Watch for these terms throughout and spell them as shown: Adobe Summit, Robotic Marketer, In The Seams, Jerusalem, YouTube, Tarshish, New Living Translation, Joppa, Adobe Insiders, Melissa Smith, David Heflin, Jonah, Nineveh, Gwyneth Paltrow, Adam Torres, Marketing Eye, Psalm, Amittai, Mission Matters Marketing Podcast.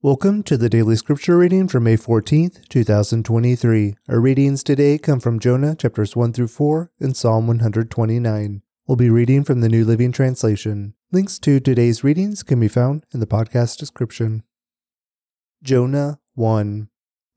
Welcome to the Daily Scripture Reading for May 14th, 2023. Our readings today come from Jonah chapters 1 through 4 and Psalm 129. We'll be reading from the New Living Translation. Links to today's readings can be found in the podcast description. Jonah 1.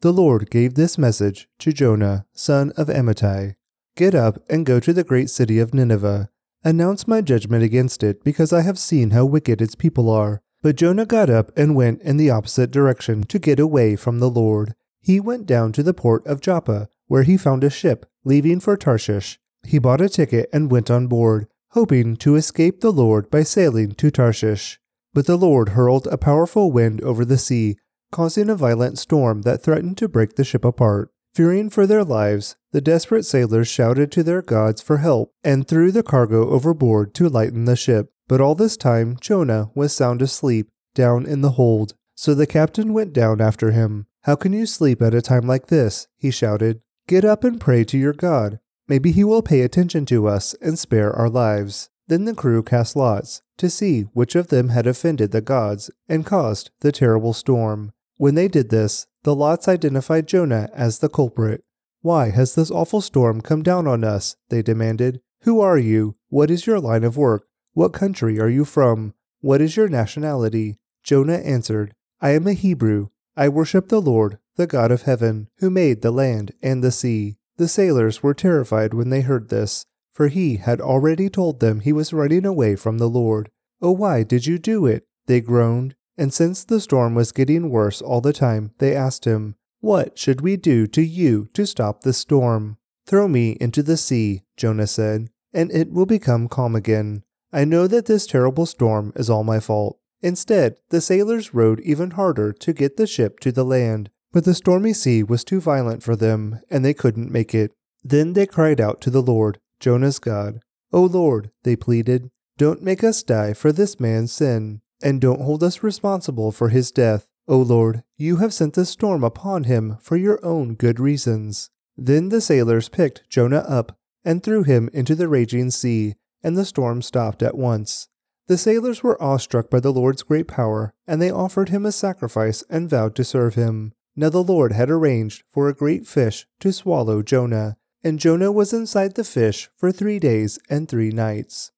The Lord gave this message to Jonah, son of Amittai. Get up and go to the great city of Nineveh. Announce my judgment against it, because I have seen how wicked its people are. But Jonah got up and went in the opposite direction to get away from the Lord. He went down to the port of Joppa, where he found a ship leaving for Tarshish. He bought a ticket and went on board, hoping to escape the Lord by sailing to Tarshish. But the Lord hurled a powerful wind over the sea, causing a violent storm that threatened to break the ship apart. Fearing for their lives, the desperate sailors shouted to their gods for help and threw the cargo overboard to lighten the ship. But all this time Jonah was sound asleep, down in the hold. So the captain went down after him. "How can you sleep at a time like this?" he shouted. "Get up and pray to your God. Maybe he will pay attention to us and spare our lives." Then the crew cast lots to see which of them had offended the gods and caused the terrible storm. When they did this, the lots identified Jonah as the culprit. "Why has this awful storm come down on us?" they demanded. "Who are you? What is your line of work? What country are you from? What is your nationality?" Jonah answered, "I am a Hebrew. I worship the Lord, the God of heaven, who made the land and the sea." The sailors were terrified when they heard this, for he had already told them he was running away from the Lord. "Oh, why did you do it?" they groaned. And since the storm was getting worse all the time, they asked him, "What should we do to you to stop the storm?" "Throw me into the sea," Jonah said, "and it will become calm again. I know that this terrible storm is all my fault." Instead, the sailors rowed even harder to get the ship to the land, but the stormy sea was too violent for them, and they couldn't make it. Then they cried out to the Lord, Jonah's God. "O Lord," they pleaded, "don't make us die for this man's sin, and don't hold us responsible for his death. O Lord, you have sent this storm upon him for your own good reasons." Then the sailors picked Jonah up and threw him into the raging sea, and the storm stopped at once. The sailors were awestruck by the Lord's great power, and they offered him a sacrifice and vowed to serve him. Now the Lord had arranged for a great fish to swallow Jonah, and Jonah was inside the fish for 3 days and 3 nights.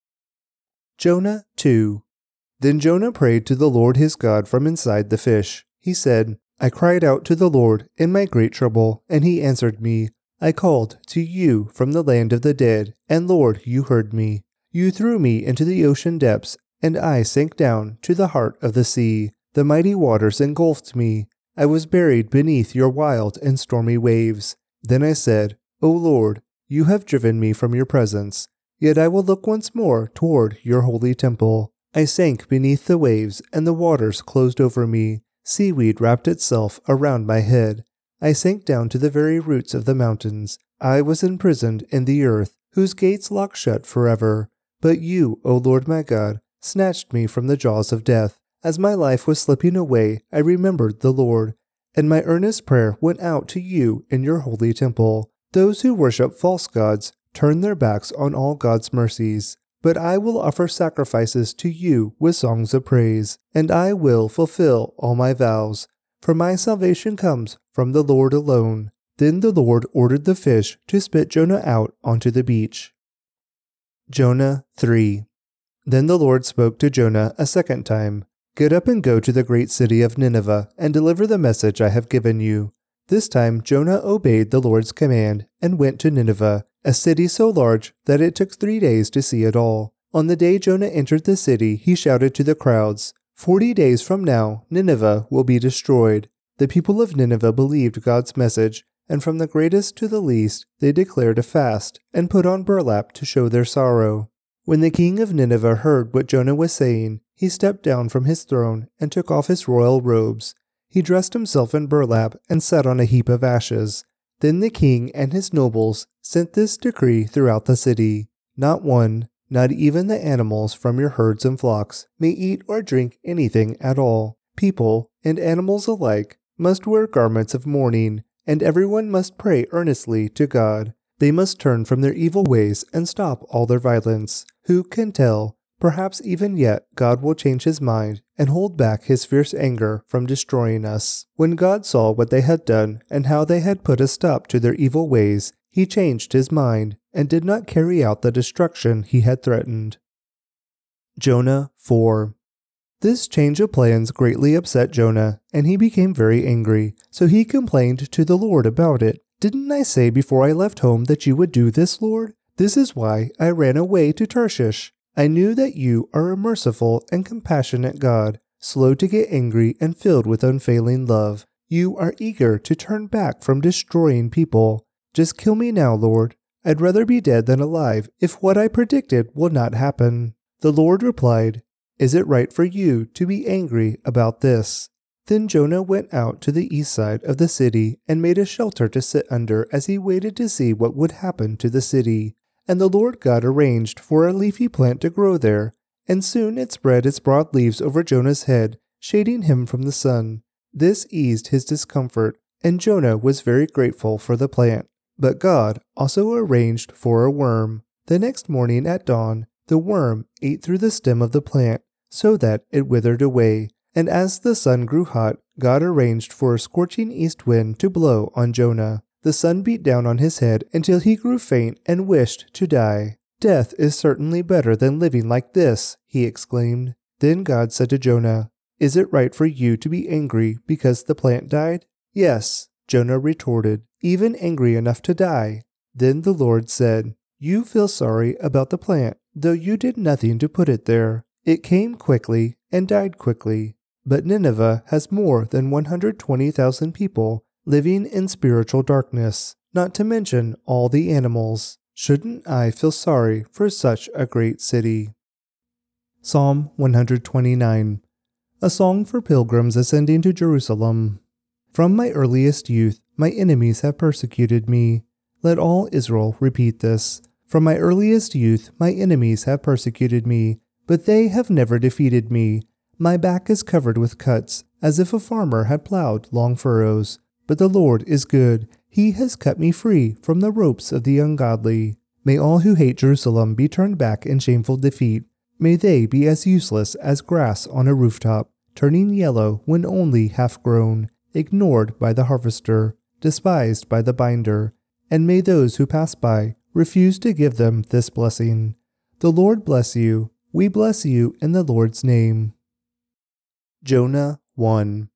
Jonah 2. Then Jonah prayed to the Lord his God from inside the fish. He said, "I cried out to the Lord in my great trouble, and he answered me. I called to you from the land of the dead, and Lord, you heard me. You threw me into the ocean depths, and I sank down to the heart of the sea. The mighty waters engulfed me. I was buried beneath your wild and stormy waves. Then I said, O Lord, you have driven me from your presence. Yet I will look once more toward your holy temple. I sank beneath the waves, and the waters closed over me. Seaweed wrapped itself around my head. I sank down to the very roots of the mountains. I was imprisoned in the earth, whose gates lock shut forever. But you, O Lord my God, snatched me from the jaws of death. As my life was slipping away, I remembered the Lord, and my earnest prayer went out to you in your holy temple. Those who worship false gods turn their backs on all God's mercies. But I will offer sacrifices to you with songs of praise, and I will fulfill all my vows, for my salvation comes from the Lord alone." Then the Lord ordered the fish to spit Jonah out onto the beach. Jonah 3. Then the Lord spoke to Jonah a second time. "Get up and go to the great city of Nineveh and deliver the message I have given you." This time Jonah obeyed the Lord's command and went to Nineveh, a city so large that it took 3 days to see it all. On the day Jonah entered the city, he shouted to the crowds, "40 days from now, Nineveh will be destroyed." The people of Nineveh believed God's message, and from the greatest to the least they declared a fast and put on burlap to show their sorrow. When the king of Nineveh heard what Jonah was saying, he stepped down from his throne and took off his royal robes. He dressed himself in burlap and sat on a heap of ashes. Then the king and his nobles sent this decree throughout the city: "Not one, not even the animals from your herds and flocks, may eat or drink anything at all. People and animals alike must wear garments of mourning, and everyone must pray earnestly to God. They must turn from their evil ways and stop all their violence. Who can tell? Perhaps even yet God will change his mind and hold back his fierce anger from destroying us. When God saw what they had done and how they had put a stop to their evil ways, he changed his mind and did not carry out the destruction he had threatened. Jonah 4. This change of plans greatly upset Jonah, and he became very angry, so he complained to the Lord about it. "Didn't I say before I left home that you would do this, Lord? This is why I ran away to Tarshish. I knew that you are a merciful and compassionate God, slow to get angry and filled with unfailing love. You are eager to turn back from destroying people. Just kill me now, Lord. I'd rather be dead than alive if what I predicted will not happen." The Lord replied, "Is it right for you to be angry about this?" Then Jonah went out to the east side of the city and made a shelter to sit under as he waited to see what would happen to the city. And the Lord God arranged for a leafy plant to grow there, and soon it spread its broad leaves over Jonah's head, shading him from the sun. This eased his discomfort, and Jonah was very grateful for the plant. But God also arranged for a worm. The next morning at dawn, the worm ate through the stem of the plant, so that it withered away. And as the sun grew hot, God arranged for a scorching east wind to blow on Jonah. The sun beat down on his head until he grew faint and wished to die. "Death is certainly better than living like this," he exclaimed. Then God said to Jonah, "Is it right for you to be angry because the plant died?" "Yes," Jonah retorted, "even angry enough to die." Then the Lord said, "You feel sorry about the plant, though you did nothing to put it there. It came quickly and died quickly. But Nineveh has more than 120,000 people living in spiritual darkness, not to mention all the animals. Shouldn't I feel sorry for such a great city?" Psalm 129. A song for pilgrims ascending to Jerusalem. From my earliest youth, my enemies have persecuted me. Let all Israel repeat this. From my earliest youth, my enemies have persecuted me, but they have never defeated me. My back is covered with cuts, as if a farmer had plowed long furrows. But the Lord is good. He has cut me free from the ropes of the ungodly. May all who hate Jerusalem be turned back in shameful defeat. May they be as useless as grass on a rooftop, turning yellow when only half-grown, ignored by the harvester, despised by the binder. And may those who pass by refuse to give them this blessing. The Lord bless you. We bless you in the Lord's name. Jonah 1.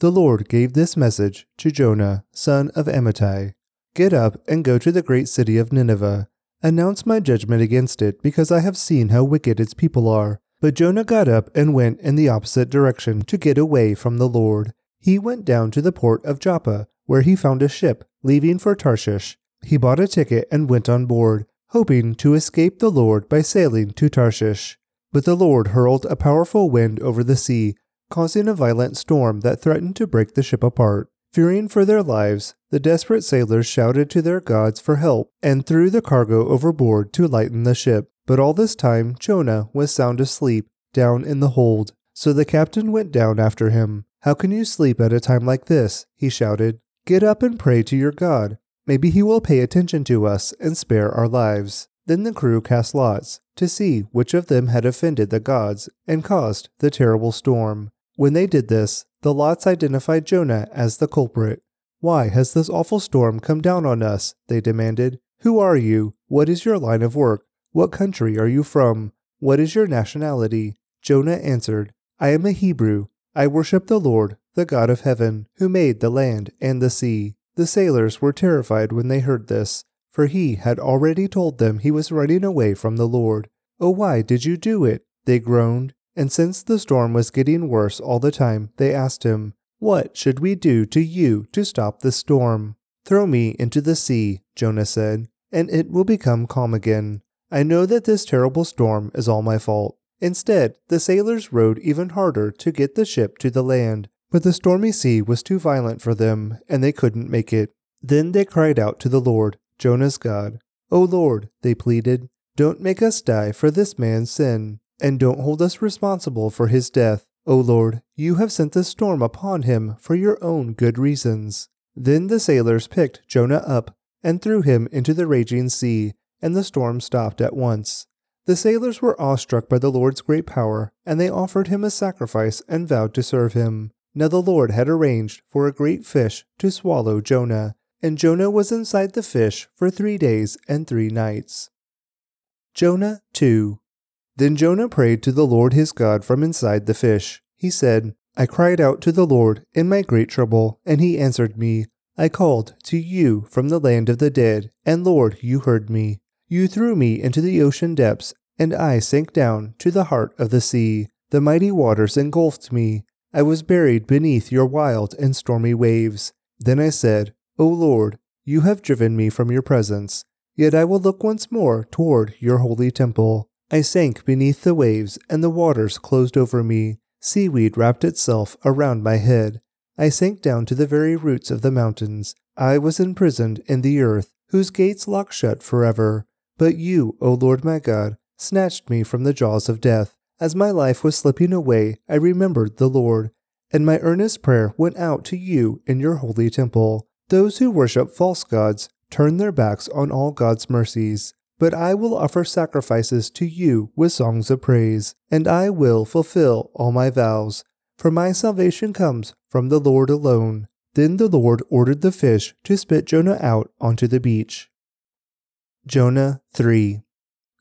The Lord gave this message to Jonah, son of Amittai. "Get up and go to the great city of Nineveh. Announce my judgment against it, because I have seen how wicked its people are." But Jonah got up and went in the opposite direction to get away from the Lord. He went down to the port of Joppa, where he found a ship leaving for Tarshish. He bought a ticket and went on board, hoping to escape the Lord by sailing to Tarshish. But the Lord hurled a powerful wind over the sea, causing a violent storm that threatened to break the ship apart. Fearing for their lives, the desperate sailors shouted to their gods for help and threw the cargo overboard to lighten the ship. But all this time, Jonah was sound asleep, down in the hold. So the captain went down after him. "How can you sleep at a time like this?" he shouted. "Get up and pray to your God. Maybe he will pay attention to us and spare our lives." Then the crew cast lots to see which of them had offended the gods and caused the terrible storm. When they did this, the lots identified Jonah as the culprit. "Why has this awful storm come down on us?" they demanded. "Who are you? What is your line of work? What country are you from? What is your nationality?" Jonah answered, "I am a Hebrew. I worship the Lord, the God of heaven, who made the land and the sea." The sailors were terrified when they heard this, for he had already told them he was running away from the Lord. "Oh, why did you do it?" they groaned. And since the storm was getting worse all the time, they asked him, "What should we do to you to stop the storm?" "Throw me into the sea," Jonah said, "and it will become calm again. I know that this terrible storm is all my fault." Instead, the sailors rowed even harder to get the ship to the land, but the stormy sea was too violent for them, and they couldn't make it. Then they cried out to the Lord, Jonah's God. "O Lord," they pleaded, "don't make us die for this man's sin, and don't hold us responsible for his death. O Lord, you have sent this storm upon him for your own good reasons." Then the sailors picked Jonah up and threw him into the raging sea, and the storm stopped at once. The sailors were awestruck by the Lord's great power, and they offered him a sacrifice and vowed to serve him. Now the Lord had arranged for a great fish to swallow Jonah, and Jonah was inside the fish for 3 days and 3 nights. Jonah 2. Then Jonah prayed to the Lord his God from inside the fish. He said, I cried out to the Lord in my great trouble, and he answered me. I called to you from the land of the dead, and Lord, you heard me. You threw me into the ocean depths, and I sank down to the heart of the sea. The mighty waters engulfed me. I was buried beneath your wild and stormy waves. Then I said, O Lord, you have driven me from your presence. Yet I will look once more toward your holy temple. I sank beneath the waves, and the waters closed over me. Seaweed wrapped itself around my head. I sank down to the very roots of the mountains. I was imprisoned in the earth, whose gates lock shut forever. But you, O Lord my God, snatched me from the jaws of death. As my life was slipping away, I remembered the Lord, and my earnest prayer went out to you in your holy temple. Those who worship false gods turn their backs on all God's mercies. But I will offer sacrifices to you with songs of praise, and I will fulfill all my vows. For my salvation comes from the Lord alone. Then the Lord ordered the fish to spit Jonah out onto the beach. Jonah 3.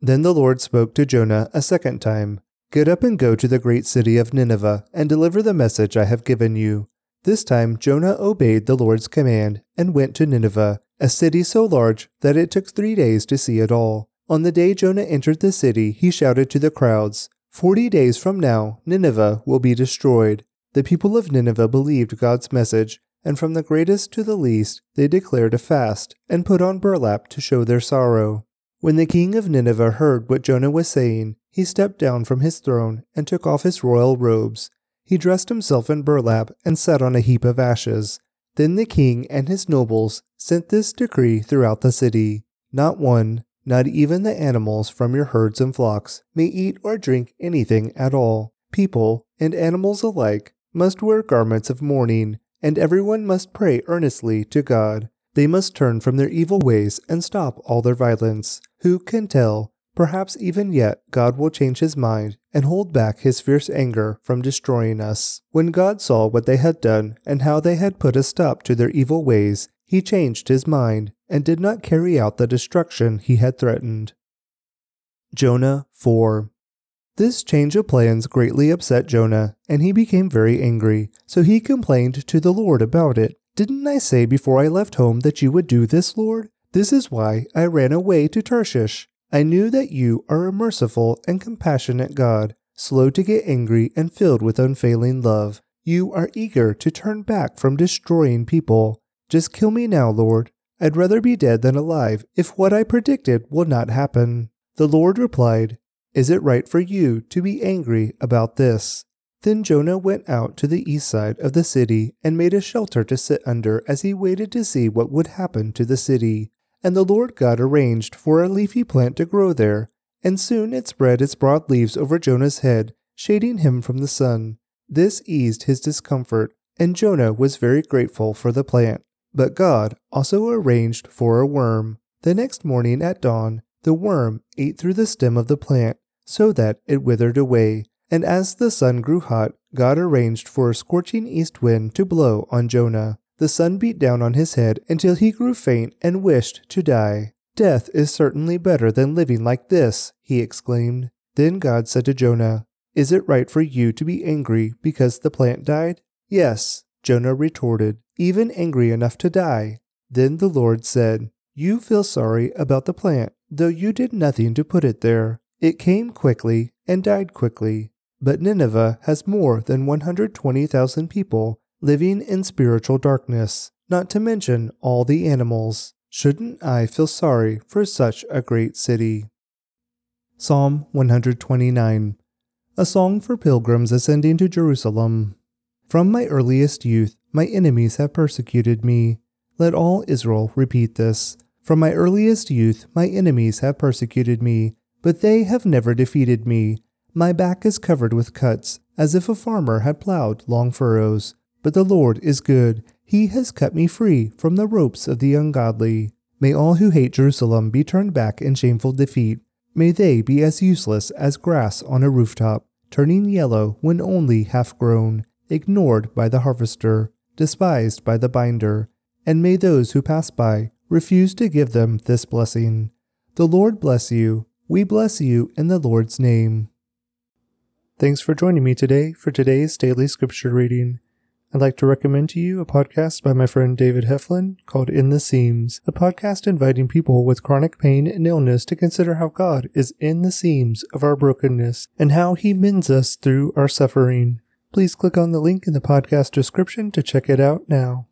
Then the Lord spoke to Jonah a second time. Get up and go to the great city of Nineveh and deliver the message I have given you. This time Jonah obeyed the Lord's command and went to Nineveh, a city so large that it took 3 days to see it all. On the day Jonah entered the city, he shouted to the crowds, 40 days from now, Nineveh will be destroyed. The people of Nineveh believed God's message, and from the greatest to the least, they declared a fast and put on burlap to show their sorrow. When the king of Nineveh heard what Jonah was saying, he stepped down from his throne and took off his royal robes. He dressed himself in burlap and sat on a heap of ashes. Then the king and his nobles sent this decree throughout the city. Not one, not even the animals from your herds and flocks, may eat or drink anything at all. People and animals alike must wear garments of mourning, and everyone must pray earnestly to God. They must turn from their evil ways and stop all their violence. Who can tell? Perhaps even yet God will change his mind and hold back his fierce anger from destroying us. When God saw what they had done and how they had put a stop to their evil ways, he changed his mind and did not carry out the destruction he had threatened. Jonah 4. This change of plans greatly upset Jonah, and he became very angry, so he complained to the Lord about it. Didn't I say before I left home that you would do this, Lord? This is why I ran away to Tarshish. I knew that you are a merciful and compassionate God, slow to get angry and filled with unfailing love. You are eager to turn back from destroying people. Just kill me now, Lord. I'd rather be dead than alive if what I predicted will not happen. The Lord replied, Is it right for you to be angry about this? Then Jonah went out to the east side of the city and made a shelter to sit under as he waited to see what would happen to the city. And the Lord God arranged for a leafy plant to grow there, and soon it spread its broad leaves over Jonah's head, shading him from the sun. This eased his discomfort, and Jonah was very grateful for the plant. But God also arranged for a worm. The next morning at dawn, the worm ate through the stem of the plant so that it withered away. And as the sun grew hot, God arranged for a scorching east wind to blow on Jonah. The sun beat down on his head until he grew faint and wished to die. Death is certainly better than living like this, he exclaimed. Then God said to Jonah, Is it right for you to be angry because the plant died? Yes, Jonah retorted, even angry enough to die. Then the Lord said, You feel sorry about the plant, though you did nothing to put it there. It came quickly and died quickly. But Nineveh has more than 120,000 people living in spiritual darkness, not to mention all the animals. Shouldn't I feel sorry for such a great city? Psalm 129. A song for pilgrims ascending to Jerusalem. From my earliest youth, my enemies have persecuted me. Let all Israel repeat this. From my earliest youth, my enemies have persecuted me, but they have never defeated me. My back is covered with cuts, as if a farmer had plowed long furrows. But the Lord is good. He has cut me free from the ropes of the ungodly. May all who hate Jerusalem be turned back in shameful defeat. May they be as useless as grass on a rooftop, turning yellow when only half grown, ignored by the harvester, despised by the binder, and may those who pass by refuse to give them this blessing. The Lord bless you. We bless you in the Lord's name. Thanks for joining me today for today's daily scripture reading. I'd like to recommend to you a podcast by my friend David Heflin called In The Seams, a podcast inviting people with chronic pain and illness to consider how God is in the seams of our brokenness and how he mends us through our suffering. Please click on the link in the podcast description to check it out now.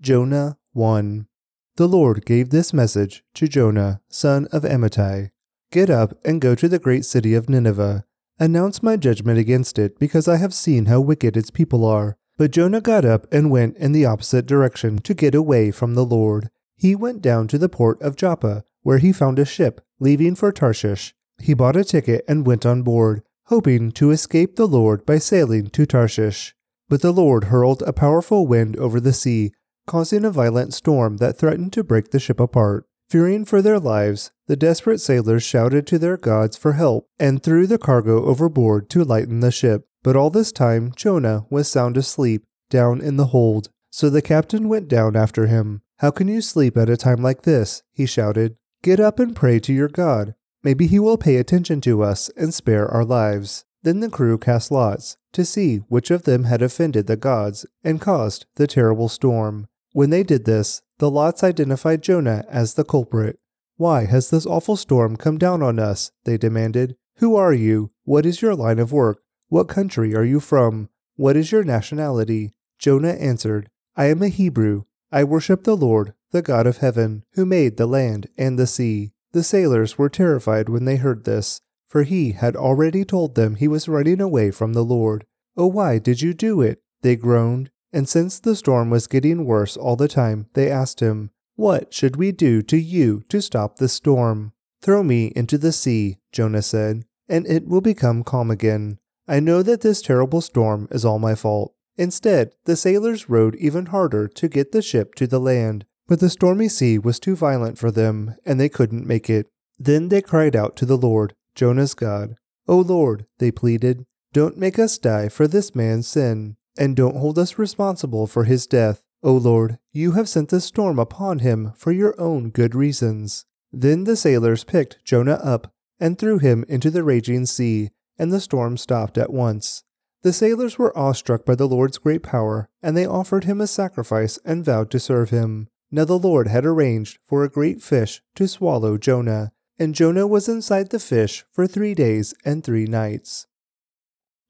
Jonah 1. The Lord gave this message to Jonah, son of Amittai. Get up and go to the great city of Nineveh. Announce my judgment against it, because I have seen how wicked its people are. But Jonah got up and went in the opposite direction to get away from the Lord. He went down to the port of Joppa, where he found a ship leaving for Tarshish. He bought a ticket and went on board, hoping to escape the Lord by sailing to Tarshish. But the Lord hurled a powerful wind over the sea, causing a violent storm that threatened to break the ship apart. Fearing for their lives, the desperate sailors shouted to their gods for help and threw the cargo overboard to lighten the ship. But all this time, Jonah was sound asleep, down in the hold. So the captain went down after him. "How can you sleep at a time like this?" he shouted. "Get up and pray to your God. Maybe he will pay attention to us and spare our lives." Then the crew cast lots to see which of them had offended the gods and caused the terrible storm. When they did this, the lots identified Jonah as the culprit. "Why has this awful storm come down on us?" they demanded. "Who are you? What is your line of work? What country are you from? What is your nationality?" Jonah answered, "I am a Hebrew. I worship the Lord, the God of heaven, who made the land and the sea." The sailors were terrified when they heard this, for he had already told them he was running away from the Lord. "Oh, why did you do it?" they groaned. And since the storm was getting worse all the time, they asked him, "What should we do to you to stop the storm?" "Throw me into the sea," Jonah said, "and it will become calm again. I know that this terrible storm is all my fault." Instead, the sailors rowed even harder to get the ship to the land, but the stormy sea was too violent for them, and they couldn't make it. Then they cried out to the Lord, Jonah's God. "O Lord," they pleaded, "don't make us die for this man's sin, and don't hold us responsible for his death. O Lord, you have sent this storm upon him for your own good reasons." Then the sailors picked Jonah up and threw him into the raging sea, and the storm stopped at once. The sailors were awestruck by the Lord's great power, and they offered him a sacrifice and vowed to serve him. Now the Lord had arranged for a great fish to swallow Jonah, and Jonah was inside the fish for 3 days and 3 nights.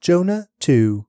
Jonah 2.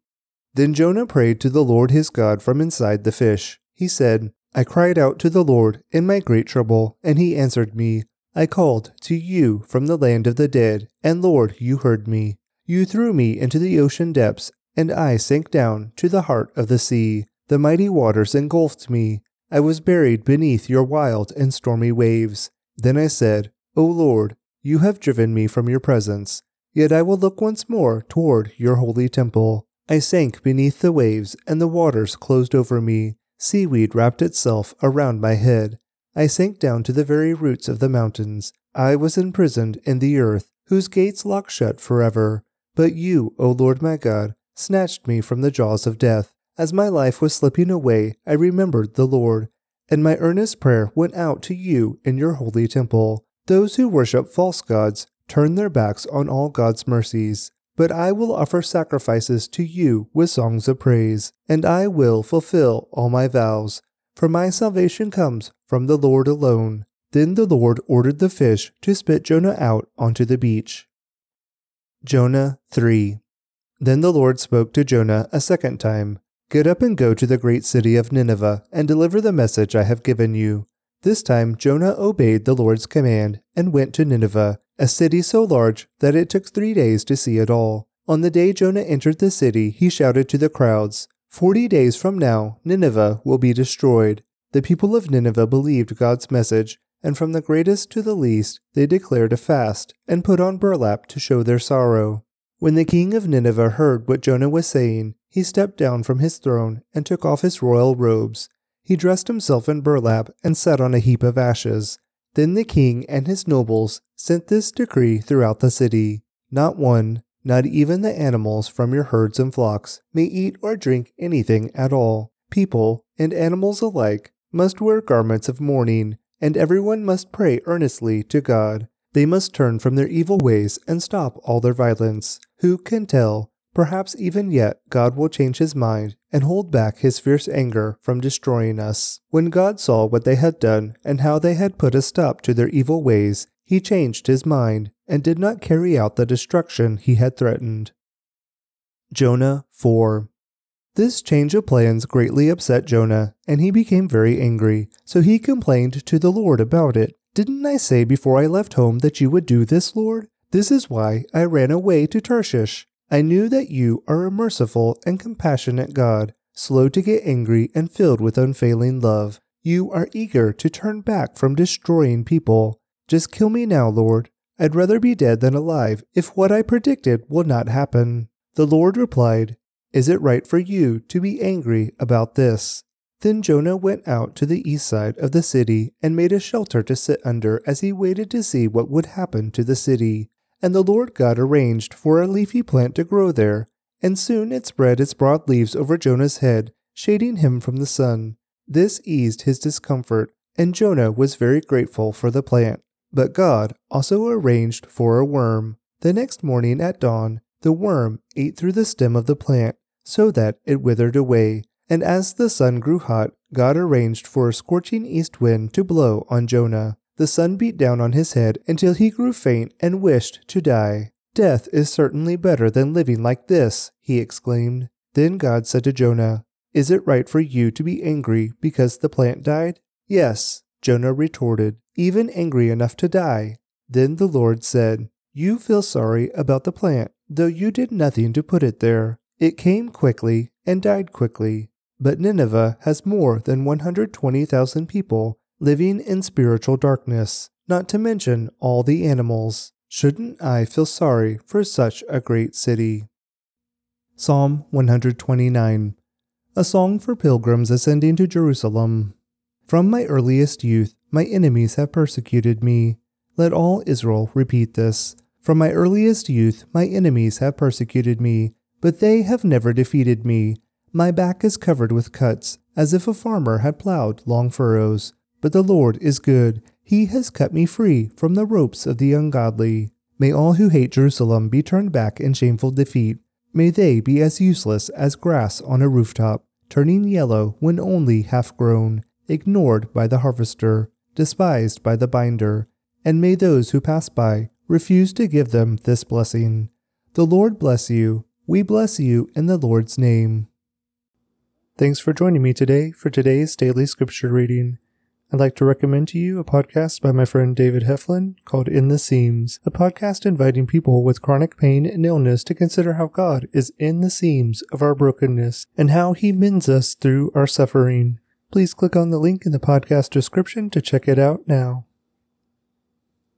Then Jonah prayed to the Lord his God from inside the fish. He said, "I cried out to the Lord in my great trouble, and he answered me. I called to you from the land of the dead, and Lord, you heard me. You threw me into the ocean depths, and I sank down to the heart of the sea. The mighty waters engulfed me. I was buried beneath your wild and stormy waves. Then I said, O Lord, you have driven me from your presence. Yet I will look once more toward your holy temple. I sank beneath the waves, and the waters closed over me. Seaweed wrapped itself around my head. I sank down to the very roots of the mountains. I was imprisoned in the earth, whose gates lock shut forever. But you, O Lord my God, snatched me from the jaws of death. As my life was slipping away, I remembered the Lord, and my earnest prayer went out to you in your holy temple. Those who worship false gods turn their backs on all God's mercies. But I will offer sacrifices to you with songs of praise, and I will fulfill all my vows, for my salvation comes from the Lord alone." Then the Lord ordered the fish to spit Jonah out onto the beach. Jonah 3. Then the Lord spoke to Jonah a second time. "Get up and go to the great city of Nineveh and deliver the message I have given you." This time Jonah obeyed the Lord's command and went to Nineveh, a city so large that it took 3 days to see it all. On the day Jonah entered the city, he shouted to the crowds, "40 days from now, Nineveh will be destroyed." The people of Nineveh believed God's message, and from the greatest to the least, they declared a fast and put on burlap to show their sorrow. When the king of Nineveh heard what Jonah was saying, he stepped down from his throne and took off his royal robes. He dressed himself in burlap and sat on a heap of ashes. Then the king and his nobles sent this decree throughout the city. Not one, not even the animals from your herds and flocks, may eat or drink anything at all. People and animals alike must wear garments of mourning, and everyone must pray earnestly to God. They must turn from their evil ways and stop all their violence. Who can tell? Perhaps even yet God will change his mind and hold back his fierce anger from destroying us. When God saw what they had done and how they had put a stop to their evil ways, he changed his mind and did not carry out the destruction he had threatened. Jonah 4. This change of plans greatly upset Jonah, and he became very angry, so he complained to the Lord about it. Didn't I say before I left home that you would do this, Lord? This is why I ran away to Tarshish. I knew that you are a merciful and compassionate God, slow to get angry and filled with unfailing love. You are eager to turn back from destroying people. Just kill me now, Lord. I'd rather be dead than alive if what I predicted will not happen. The Lord replied, Is it right for you to be angry about this? Then Jonah went out to the east side of the city and made a shelter to sit under as he waited to see what would happen to the city. And the Lord God arranged for a leafy plant to grow there, and soon it spread its broad leaves over Jonah's head, shading him from the sun. This eased his discomfort, and Jonah was very grateful for the plant. But God also arranged for a worm. The next morning at dawn, the worm ate through the stem of the plant, so that it withered away. And as the sun grew hot, God arranged for a scorching east wind to blow on Jonah. The sun beat down on his head until he grew faint and wished to die. Death is certainly better than living like this, he exclaimed. Then God said to Jonah, Is it right for you to be angry because the plant died? Yes, Jonah retorted, even angry enough to die. Then the Lord said, You feel sorry about the plant, though you did nothing to put it there. It came quickly and died quickly. But Nineveh has more than 120,000 people living in spiritual darkness, not to mention all the animals. Shouldn't I feel sorry for such a great city? Psalm 129. A song for pilgrims ascending to Jerusalem. From my earliest youth, my enemies have persecuted me. Let all Israel repeat this. From my earliest youth, my enemies have persecuted me, but they have never defeated me. My back is covered with cuts, as if a farmer had plowed long furrows. But the Lord is good. He has cut me free from the ropes of the ungodly. May all who hate Jerusalem be turned back in shameful defeat. May they be as useless as grass on a rooftop, turning yellow when only half-grown, ignored by the harvester, despised by the binder. And may those who pass by refuse to give them this blessing. The Lord bless you. We bless you in the Lord's name. Thanks for joining me today for today's daily scripture reading. I'd like to recommend to you a podcast by my friend David Heflin called In The Seams, a podcast inviting people with chronic pain and illness to consider how God is in the seams of our brokenness and how he mends us through our suffering. Please click on the link in the podcast description to check it out now.